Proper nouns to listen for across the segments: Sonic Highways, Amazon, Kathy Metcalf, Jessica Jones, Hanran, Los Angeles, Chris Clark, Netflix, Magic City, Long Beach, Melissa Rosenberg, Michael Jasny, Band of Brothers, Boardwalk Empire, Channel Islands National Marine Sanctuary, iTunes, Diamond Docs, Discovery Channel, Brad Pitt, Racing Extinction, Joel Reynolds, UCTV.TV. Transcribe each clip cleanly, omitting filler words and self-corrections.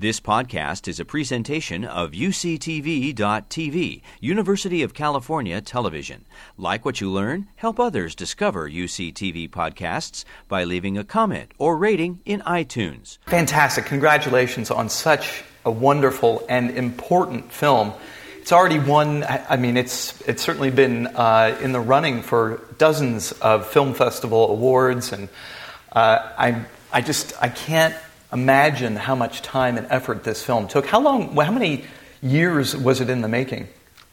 This podcast is a presentation of UCTV.TV, University of California Television. Like what you learn? Help others discover UCTV podcasts by leaving a comment or rating in iTunes. Fantastic. Congratulations on such a wonderful and important film. It's already won, it's certainly been in the running for dozens of film festival awards, and I can't imagine how much time and effort this film took. How many years was it in the making?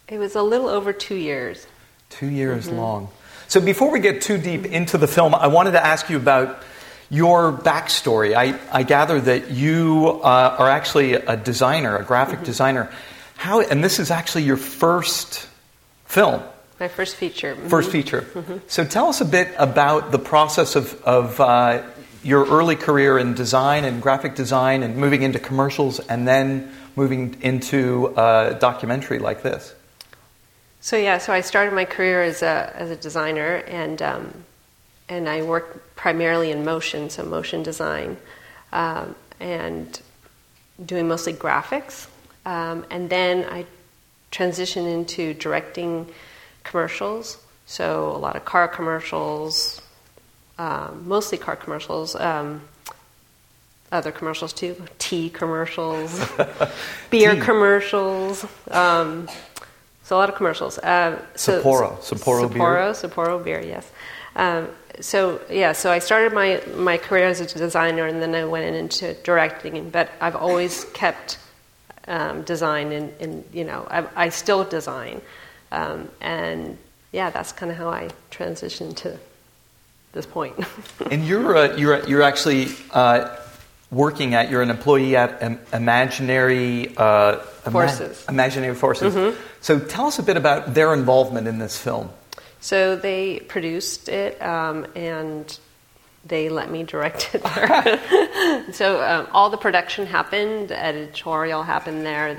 It was a little over 2 years. 2 years long. So before we get too deep into the film, I wanted to ask you about your backstory. I gather that you are actually a designer, a graphic designer. How? And this is actually your first film. My first feature. First feature. So tell us a bit about the process of your early career in design and graphic design and moving into commercials and then moving into a documentary like this. So I started my career as a designer, and I worked primarily in motion, so motion design, and doing mostly graphics. And then I transitioned into directing commercials, so a lot of car commercials, mostly car commercials, other commercials too, tea commercials, beer commercials, so a lot of commercials. Sapporo beer, yes. So I started my career as a designer, and then I went into directing, but I've always kept design, I still design, that's kind of how I transitioned to this point. And you're actually working at, you're an employee at Forces. Imaginary Forces. So tell us a bit about their involvement in this film. So they produced it, and they let me direct it there. So all the production happened, the editorial happened there,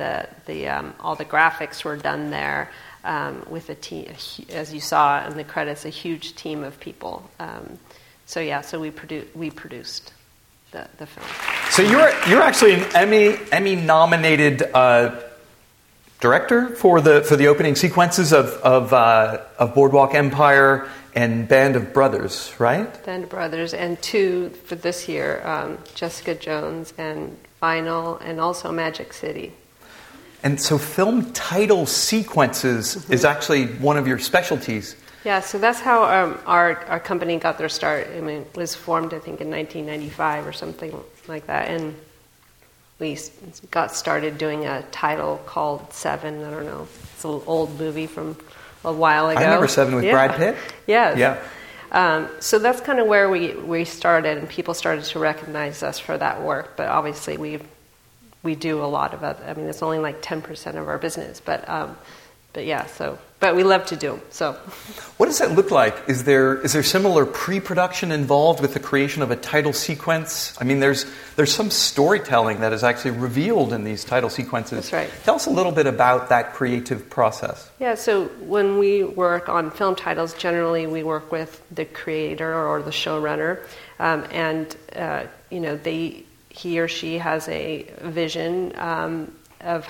the all the graphics were done there. With a team, as you saw in the credits, a huge team of people. We produced the film. So you're actually an Emmy nominated director for the opening sequences of Boardwalk Empire and Band of Brothers, right? Band of Brothers, and two for this year, Jessica Jones and Vinyl, and also Magic City. And so film title sequences is actually one of your specialties. Yeah, so that's how our company got their start. I mean, it was formed, I think, in 1995 or something like that. And we got started doing a title called Seven. I don't know. It's an old movie from a while ago. I remember Seven with Brad Pitt. Yes. Yeah. So that's kind of where we started, and people started to recognize us for that work. But obviously we do a lot of other. I mean, it's only like 10% of our business, but we love to do them. So, what does that look like? Is there similar pre-production involved with the creation of a title sequence? I mean, there's some storytelling that is actually revealed in these title sequences. That's right. Tell us a little bit about that creative process. Yeah. So when we work on film titles, generally we work with the creator or the showrunner, He or she has a vision of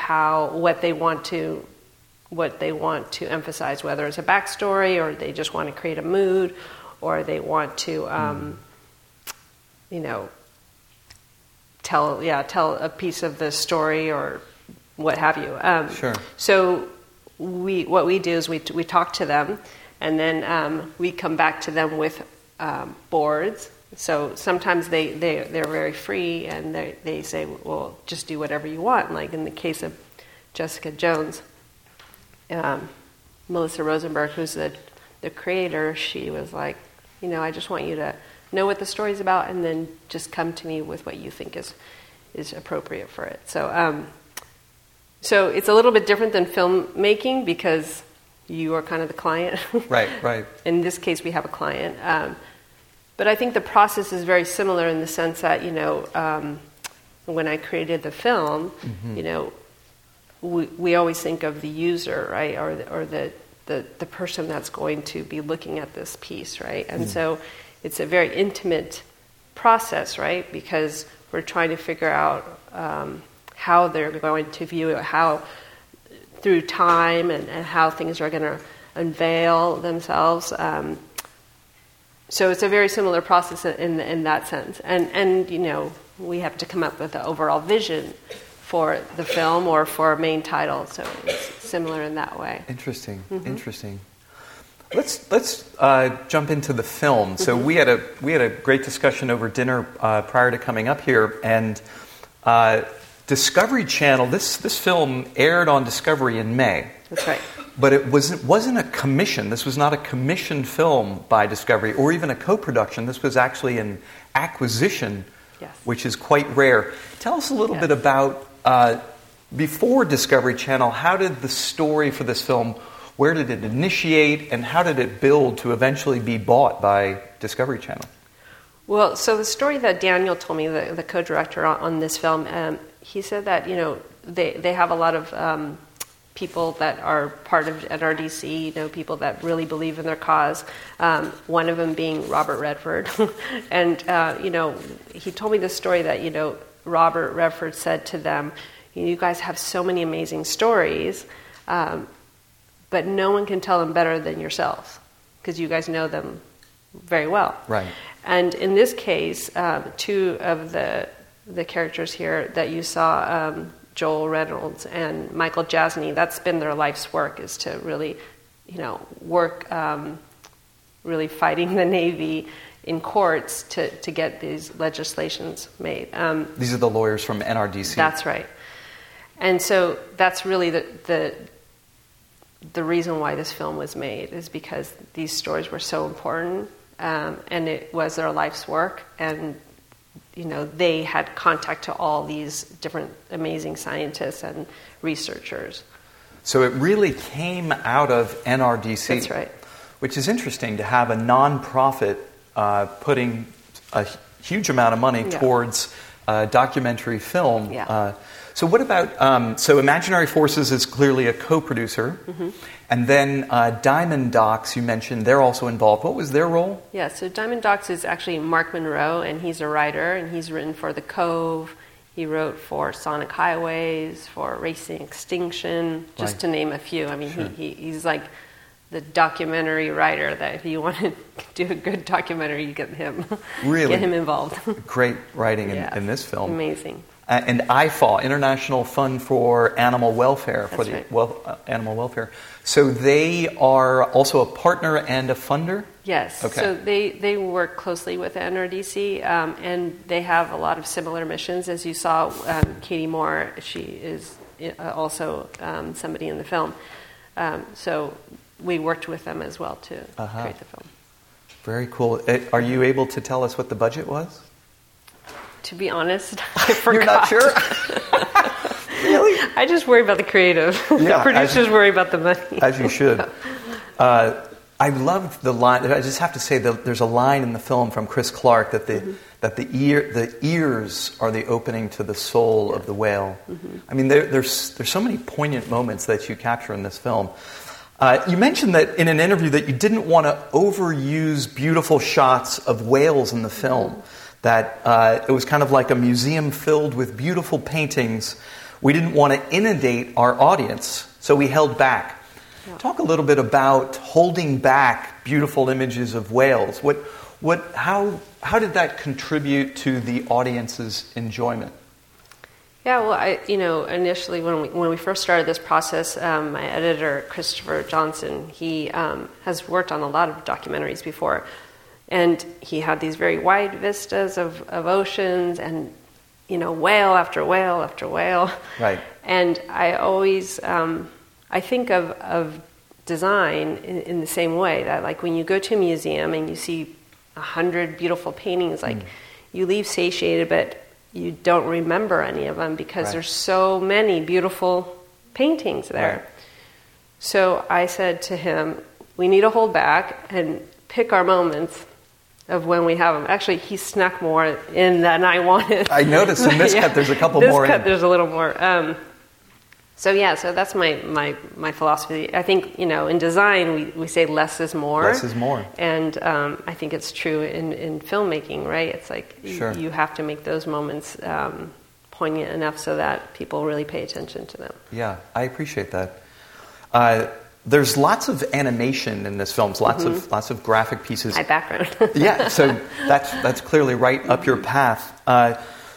what they want to emphasize, whether it's a backstory or they just want to create a mood, or they want to, tell a piece of the story or what have you. Sure. So what we do is we talk to them, and then we come back to them with boards. So sometimes they're very free, and they say, well, just do whatever you want. Like in the case of Jessica Jones, Melissa Rosenberg, who's the creator, she was like, I just want you to know what the story's about, and then just come to me with what you think is appropriate for it. So so it's a little bit different than filmmaking, because you are kind of the client. Right. In this case, we have a client. But I think the process is very similar in the sense that, when I created the film, we always think of the user, right, or the person that's going to be looking at this piece, right? And so it's a very intimate process, right, because we're trying to figure out how they're going to view it, how through time and how things are going to unveil themselves. So it's a very similar process in that sense. And you know, we have to come up with the overall vision for the film or for a main title, so it's similar in that way. Interesting, mm-hmm. Interesting. Let's jump into the film. So mm-hmm. we had a great discussion over dinner prior to coming up here, and Discovery Channel. This film aired on Discovery in May. That's right. But it wasn't a commission. This was not a commissioned film by Discovery or even a co-production. This was actually an acquisition, yes. Which is quite rare. Tell us a little yes. bit about before Discovery Channel. How did the story for this film? Where did it initiate, and how did it build to eventually be bought by Discovery Channel? Well, so the story that Daniel told me, the co-director on this film, he said that, you know, they have a lot of people that are part of NRDC, you know, people that really believe in their cause, one of them being Robert Redford. And, you know, he told me this story that, you know, Robert Redford said to them, you guys have so many amazing stories, but no one can tell them better than yourselves because you guys know them very well. Right. And in this case, two of the characters here that you saw, Joel Reynolds and Michael Jasny, that's been their life's work, is to really, you know, work really fighting the Navy in courts to get these legislations made. These are the lawyers from NRDC. That's right. And so that's really the reason why this film was made, is because these stories were so important, and it was their life's work, and you know, they had contact to all these different amazing scientists and researchers. So it really came out of NRDC. That's right. Which is interesting to have a nonprofit putting a huge amount of money yeah. towards a documentary film. Yeah. So what about, so Imaginary Forces is clearly a co-producer, mm-hmm. and then Diamond Docs, you mentioned, they're also involved. What was their role? Yeah, so Diamond Docs is actually Mark Monroe, and he's a writer, and he's written for The Cove, he wrote for Sonic Highways, for Racing Extinction, just right. to name a few. I mean, sure. he's like the documentary writer that if you want to do a good documentary, you get him. Really? Get him involved. Great writing in, yes. in this film. Amazing. And IFAW, International Fund for Animal Welfare, for that's the right. Animal Welfare. So they are also a partner and a funder? Yes. Okay. So they work closely with the NRDC, and they have a lot of similar missions. As you saw, Katie Moore, she is also somebody in the film. So we worked with them as well to uh-huh. create the film. Very cool. Are you able to tell us what the budget was? To be honest, I forgot. You're not sure? Really? I just worry about the creative. Yeah, the producers worry about the money. As you should. I loved the line. I just have to say that there's a line in the film from Chris Clark that mm-hmm. the ears are the opening to the soul yeah. of the whale. Mm-hmm. I mean, there's so many poignant moments that you capture in this film. You mentioned that in an interview that you didn't want to overuse beautiful shots of whales in the film. Mm-hmm. That it was kind of like a museum filled with beautiful paintings. We didn't want to inundate our audience, so we held back. Yeah. Talk a little bit about holding back beautiful images of whales. How did that contribute to the audience's enjoyment? Yeah, well, initially when we first started this process, my editor Christopher Johnson, he has worked on a lot of documentaries before. And he had these very wide vistas of oceans and, you know, whale after whale after whale. Right. And I always, I think of design in the same way, that like when you go to a museum and you see 100 beautiful paintings, like you leave satiated, but you don't remember any of them because right. there's so many beautiful paintings there. Right. So I said to him, we need to hold back and pick our moments of when we have them. Actually, he snuck more in than I wanted. I noticed in this cut there's a couple more in. This cut there's a little more. So that's my philosophy. I think, you know, in design we say less is more. Less is more. And I think it's true in filmmaking, right? It's like sure. you have to make those moments poignant enough so that people really pay attention to them. Yeah, I appreciate that. There's lots of animation in this film. Lots of graphic pieces. High background. Yeah, so that's clearly right up your path.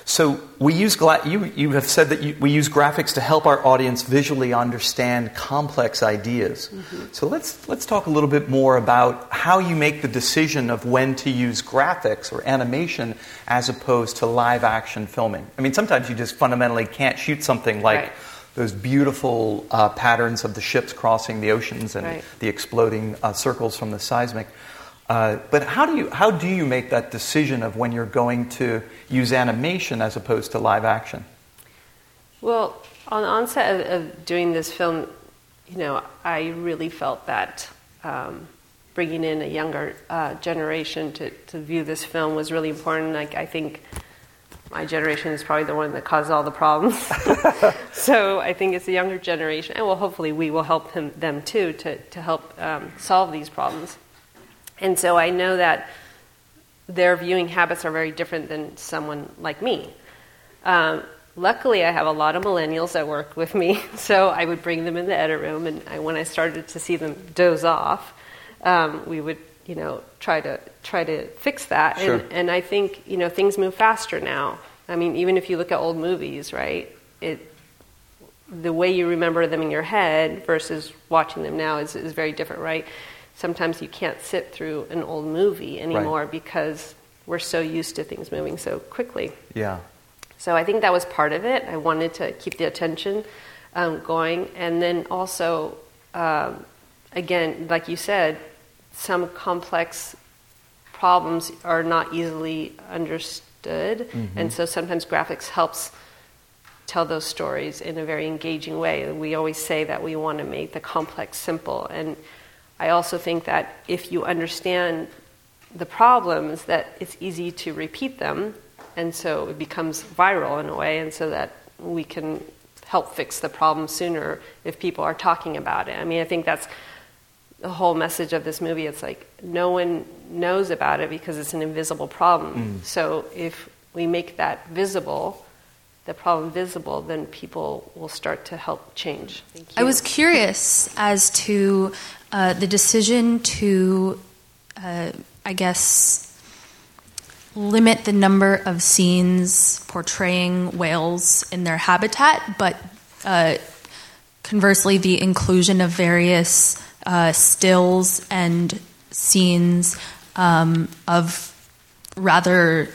So we use you have said that we use graphics to help our audience visually understand complex ideas. Mm-hmm. So let's talk a little bit more about how you make the decision of when to use graphics or animation as opposed to live action filming. I mean, sometimes you just fundamentally can't shoot something like those beautiful patterns of the ships crossing the oceans and the exploding circles from the seismic. But how do you make that decision of when you're going to use animation as opposed to live action? Well, on the onset of doing this film, I really felt that bringing in a younger generation to view this film was really important. Like, I think my generation is probably the one that caused all the problems. So I think it's the younger generation, and well, hopefully we will help them too to help solve these problems. And so I know that their viewing habits are very different than someone like me. Luckily, I have a lot of millennials that work with me, so I would bring them in the edit room, and when I started to see them doze off, we would, try to fix that. Sure. And I think, things move faster now. I mean, even if you look at old movies, the way you remember them in your head versus watching them now is very different, right? Sometimes you can't sit through an old movie anymore because we're so used to things moving so quickly. Yeah. So I think that was part of it. I wanted to keep the attention going. And then also, again, like you said, some complex problems are not easily understood. Mm-hmm. And so sometimes graphics helps tell those stories in a very engaging way. We always say that we want to make the complex simple, and I also think that if you understand the problems, that it's easy to repeat them, and so it becomes viral in a way, and so that we can help fix the problem sooner if people are talking about it. I mean, I think that's the whole message of this movie. It's like no one knows about it because it's an invisible problem. Mm. So if we make that visible, the problem visible, then people will start to help change. Thank you. I was curious as to the decision to, limit the number of scenes portraying whales in their habitat, but conversely, the inclusion of various stills and scenes of rather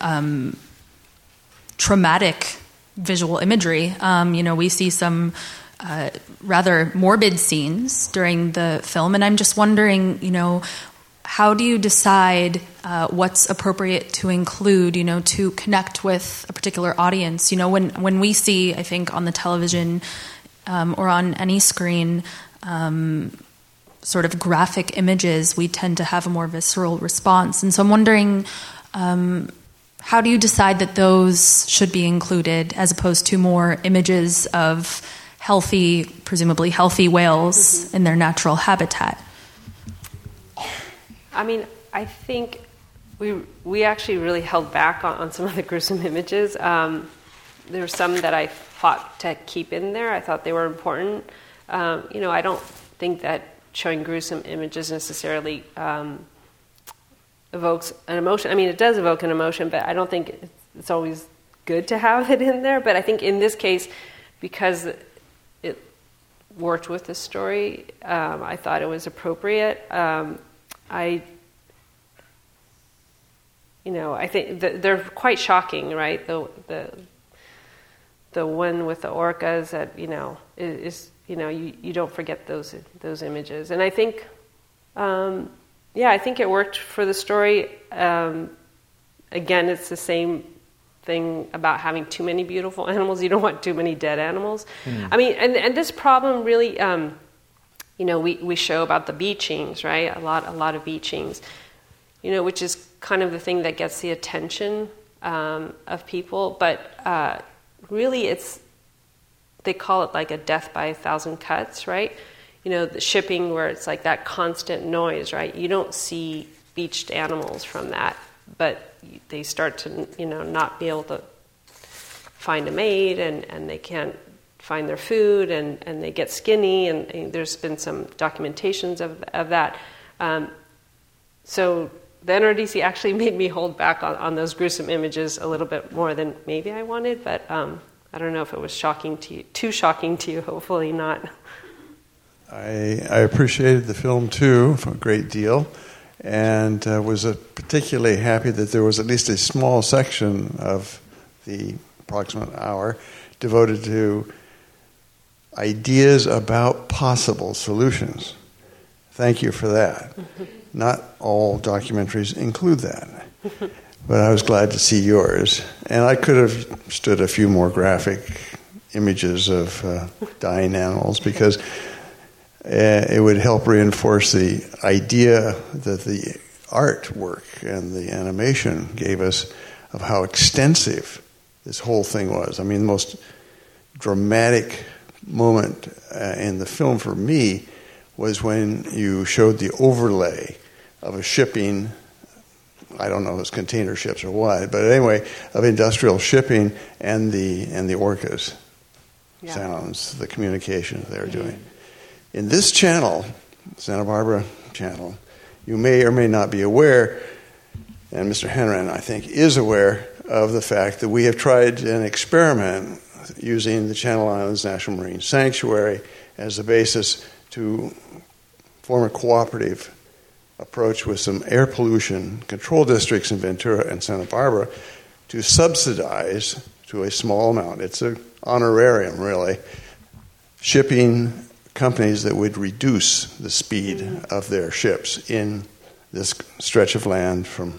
traumatic visual imagery. We see some rather morbid scenes during the film, and I'm just wondering, how do you decide what's appropriate to include, to connect with a particular audience? When we see, I think, on the television or on any screen, sort of graphic images, we tend to have a more visceral response. And so I'm wondering, how do you decide that those should be included as opposed to more images of presumably healthy whales mm-hmm. in their natural habitat? I mean, I think we actually really held back on some of the gruesome images. There were some that I fought to keep in there. I thought they were important. I don't think that showing gruesome images necessarily evokes an emotion. I mean, it does evoke an emotion, but I don't think it's always good to have it in there. But I think in this case, because it worked with the story, I thought it was appropriate. I think they're quite shocking, right? The one with the orcas that you don't forget those images, and I think. I think it worked for the story. Again, it's the same thing about having too many beautiful animals. You don't want too many dead animals. Mm. I mean, and this problem really, we show about the beachings, right? A lot of beachings, which is kind of the thing that gets the attention of people. But really, they call it like a death by 1,000 cuts, right? The shipping where it's like that constant noise, right? You don't see beached animals from that, but they start to, not be able to find a mate and they can't find their food and they get skinny, and there's been some documentations of that. So the NRDC actually made me hold back on those gruesome images a little bit more than maybe I wanted, but I don't know if it was shocking to you, too shocking to you, hopefully not. I appreciated the film too a great deal, and was particularly happy that there was at least a small section of the approximate hour devoted to ideas about possible solutions. Thank you for that. Not all documentaries include that, but I was glad to see yours. And I could have stood a few more graphic images of dying animals, because it would help reinforce the idea that the artwork and the animation gave us of how extensive this whole thing was. I mean, the most dramatic moment in the film for me was when you showed the overlay of a shipping, I don't know if it was container ships or what, but anyway, of industrial shipping and the orcas sounds, the communications they were doing. In this channel, Santa Barbara Channel, you may or may not be aware, and Mr. Hanran, I think, is aware of the fact that we have tried an experiment using the Channel Islands National Marine Sanctuary as the basis to form a cooperative approach with some air pollution control districts in Ventura and Santa Barbara to subsidize to a small amount, it's an honorarium really, shipping companies that would reduce the speed of their ships in this stretch of land from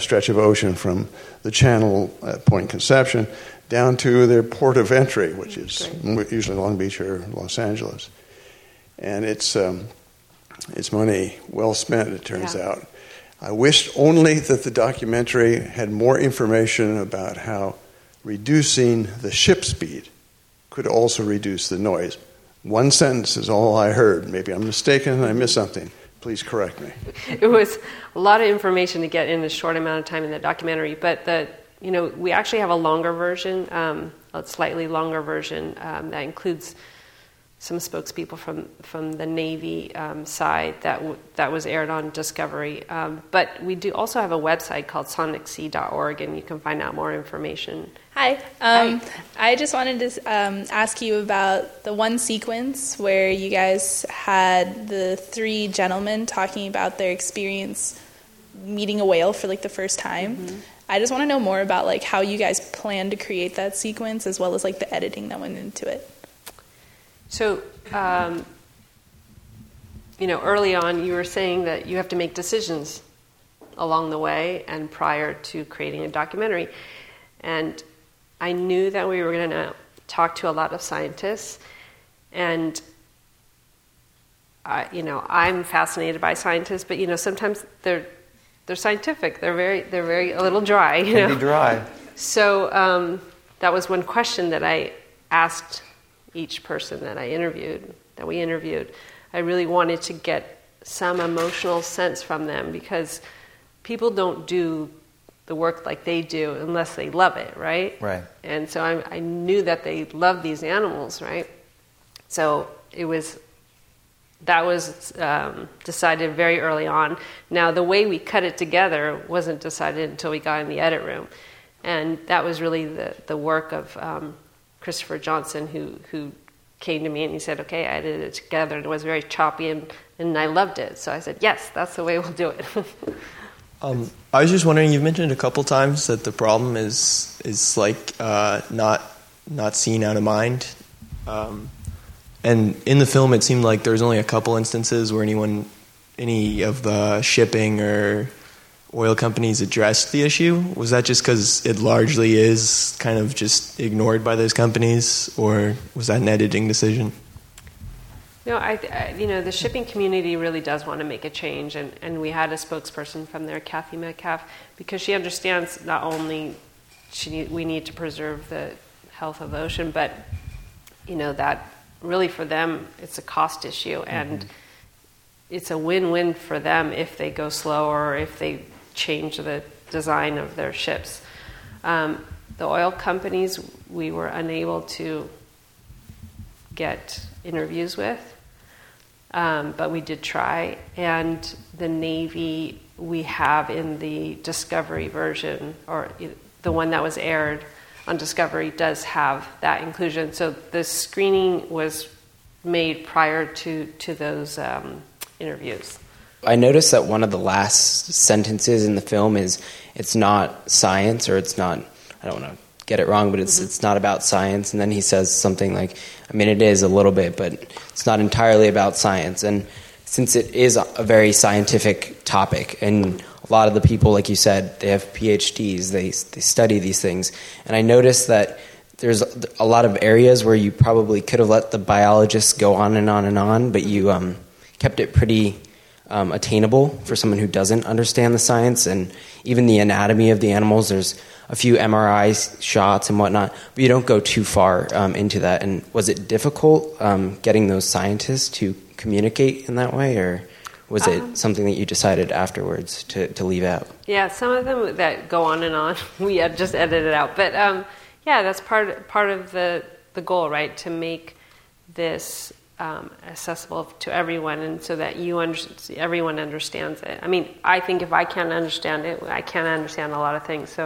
stretch of ocean from the channel at Point Conception down to their port of entry, which is usually Long Beach or Los Angeles. And it's money well spent, it turns out. I wished only that the documentary had more information about how reducing the ship speed could also reduce the noise. One sentence is all I heard. Maybe I'm mistaken and I missed something. Please correct me. It was a lot of information to get in a short amount of time in the documentary, but we actually have a longer version, a slightly longer version that includes some spokespeople from the Navy side that was aired on Discovery. But we do also have a website called sonicsea.org, and you can find out more information. Hi. I just wanted to ask you about the one sequence where you guys had the three gentlemen talking about their experience meeting a whale for the first time. Mm-hmm. I just want to know more about how you guys planned to create that sequence, as well as the editing that went into it. So, early on you were saying that you have to make decisions along the way and prior to creating a documentary. And I knew that we were going to talk to a lot of scientists. And, I'm fascinated by scientists, but, sometimes they're scientific. They're very a little dry. Can be dry. So that was one question that I asked each person that we interviewed. I really wanted to get some emotional sense from them, because people don't do the work like they do unless they love it, right? Right. And so I knew that they loved these animals, right? So that was decided very early on. Now, the way we cut it together wasn't decided until we got in the edit room. And that was really the work of Christopher Johnson, who came to me and he said, okay, I did it together, and it was very choppy, and I loved it. So I said, yes, that's the way we'll do it. I was just wondering, you've mentioned a couple times that the problem is not seen, out of mind. And in the film, it seemed like there's only a couple instances where any of the shipping or oil companies addressed the issue. Was that just because it largely is kind of just ignored by those companies, or was that an editing decision? No, the shipping community really does want to make a change, and we had a spokesperson from there, Kathy Metcalf, because she understands not only we need to preserve the health of the ocean, but that really for them it's a cost issue, and it's a win-win for them if they go slower or if they change the design of their ships. The oil companies we were unable to get interviews with, but we did try. And the Navy we have in the Discovery version, or the one that was aired on Discovery, does have that inclusion. So the screening was made prior to those interviews. I noticed that one of the last sentences in the film is, it's not science, or it's not, I don't want to get it wrong, but it's not about science. And then he says something like, I mean, it is a little bit, but it's not entirely about science. And since it is a very scientific topic, and a lot of the people, like you said, they have PhDs, they study these things. And I noticed that there's a lot of areas where you probably could have let the biologists go on and on and on, but you kept it pretty... attainable for someone who doesn't understand the science, and even the anatomy of the animals. There's a few MRI shots and whatnot, but you don't go too far into that. And was it difficult getting those scientists to communicate in that way, or was it something that you decided afterwards to leave out? Yeah, some of them that go on and on, we have just edited out. But yeah, that's part of the goal, right? To make this accessible to everyone, and so that everyone understands it. I mean, I think if I can't understand it, I can't understand a lot of things. So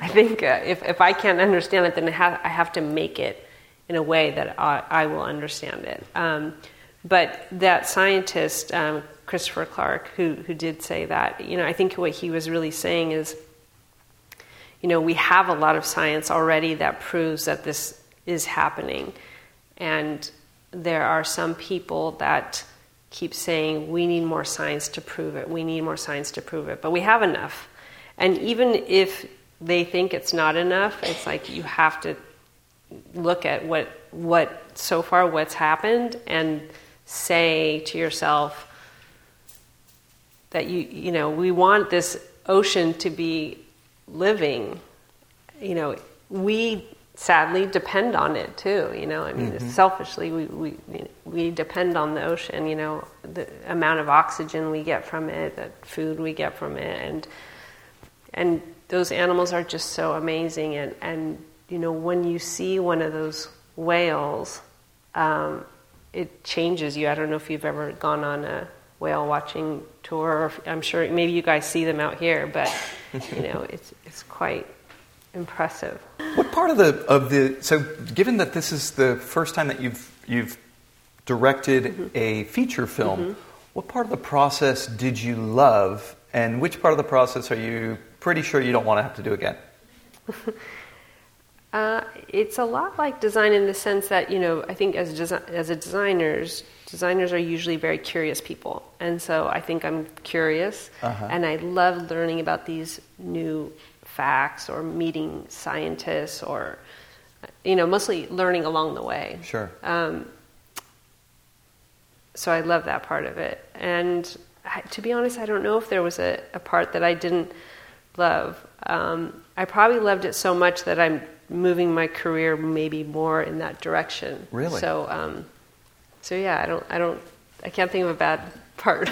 I think if I can't understand it, then I have to make it in a way that I will understand it. But that scientist, Christopher Clark, who did say that, I think what he was really saying is, we have a lot of science already that proves that this is happening. And there are some people that keep saying, we need more science to prove it. We need more science to prove it. But we have enough. And even if they think it's not enough, it's like you have to look at what so far what's happened and say to yourself that, we want this ocean to be living. We sadly depend on it too, selfishly we depend on the ocean, the amount of oxygen we get from it, the food we get from it, and those animals are just so amazing, and when you see one of those whales, it changes you. I don't know if you've ever gone on a whale watching tour, or I'm sure maybe you guys see them out here, but it's quite impressive. What part so given that this is the first time that you've directed a feature film, what part of the process did you love, and which part of the process are you pretty sure you don't want to have to do again? It's a lot like design, in the sense that I think as designers are usually very curious people, and so I think I'm curious, and I love learning about these new facts, or meeting scientists, or mostly learning along the way. Sure. So I love that part of it, and to be honest, I don't know if there was a part that I didn't love. I probably loved it so much that I'm moving my career maybe more in that direction. Really? So, yeah, I can't think of a bad part.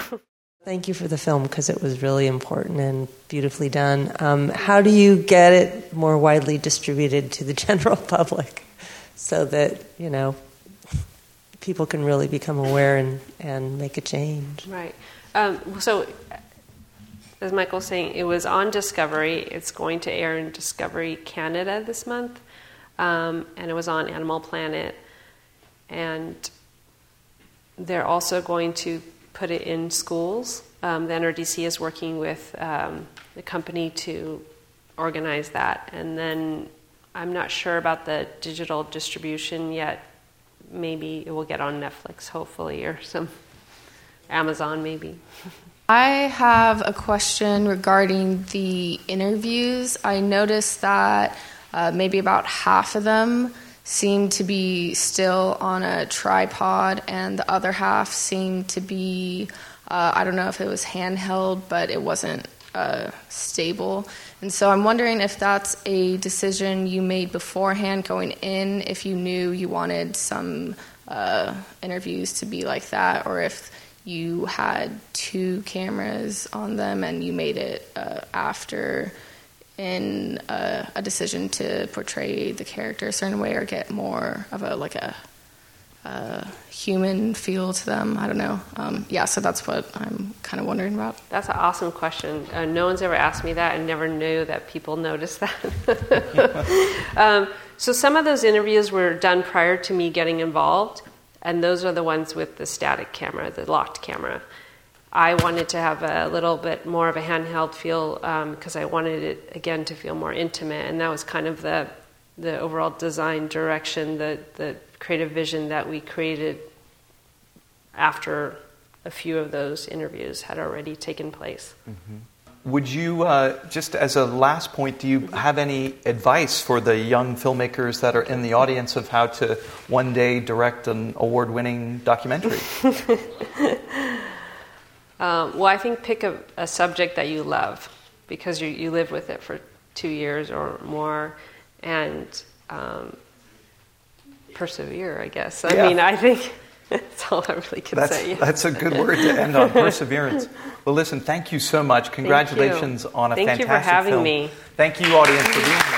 Thank you for the film, because it was really important and beautifully done. How do you get it more widely distributed to the general public so that, people can really become aware and make a change? Right. So, as Michael was saying, it was on Discovery. It's going to air in Discovery Canada this month, and it was on Animal Planet. And they're also going to put it in schools. The NRDC is working with the company to organize that. And then I'm not sure about the digital distribution yet. Maybe it will get on Netflix, hopefully, or some Amazon, maybe. I have a question regarding the interviews. I noticed that maybe about half of them seem to be still on a tripod, and the other half seemed to be, I don't know if it was handheld, but it wasn't stable. And so I'm wondering if that's a decision you made beforehand going in, if you knew you wanted some interviews to be like that, or if you had two cameras on them and you made it after in a decision to portray the character a certain way or get more of a human feel to them. I don't know. So that's what I'm kind of wondering about. That's an awesome question. No one's ever asked me that. I never knew that people noticed that. So some of those interviews were done prior to me getting involved, and those are the ones with the static camera, the locked camera. I wanted to have a little bit more of a handheld feel because I wanted it, again, to feel more intimate, and that was kind of the overall design direction, the creative vision that we created after a few of those interviews had already taken place. Mm-hmm. Would you, just as a last point, do you have any advice for the young filmmakers that are in the audience of how to one day direct an award-winning documentary? I think pick a subject that you love, because you live with it for 2 years or more, and persevere, I guess. I mean, I think that's all I really can say. Yeah. That's a good word to end on, perseverance. Well, listen, thank you so much. Congratulations on a fantastic film. Thank you for having me. Thank you, audience, for being here.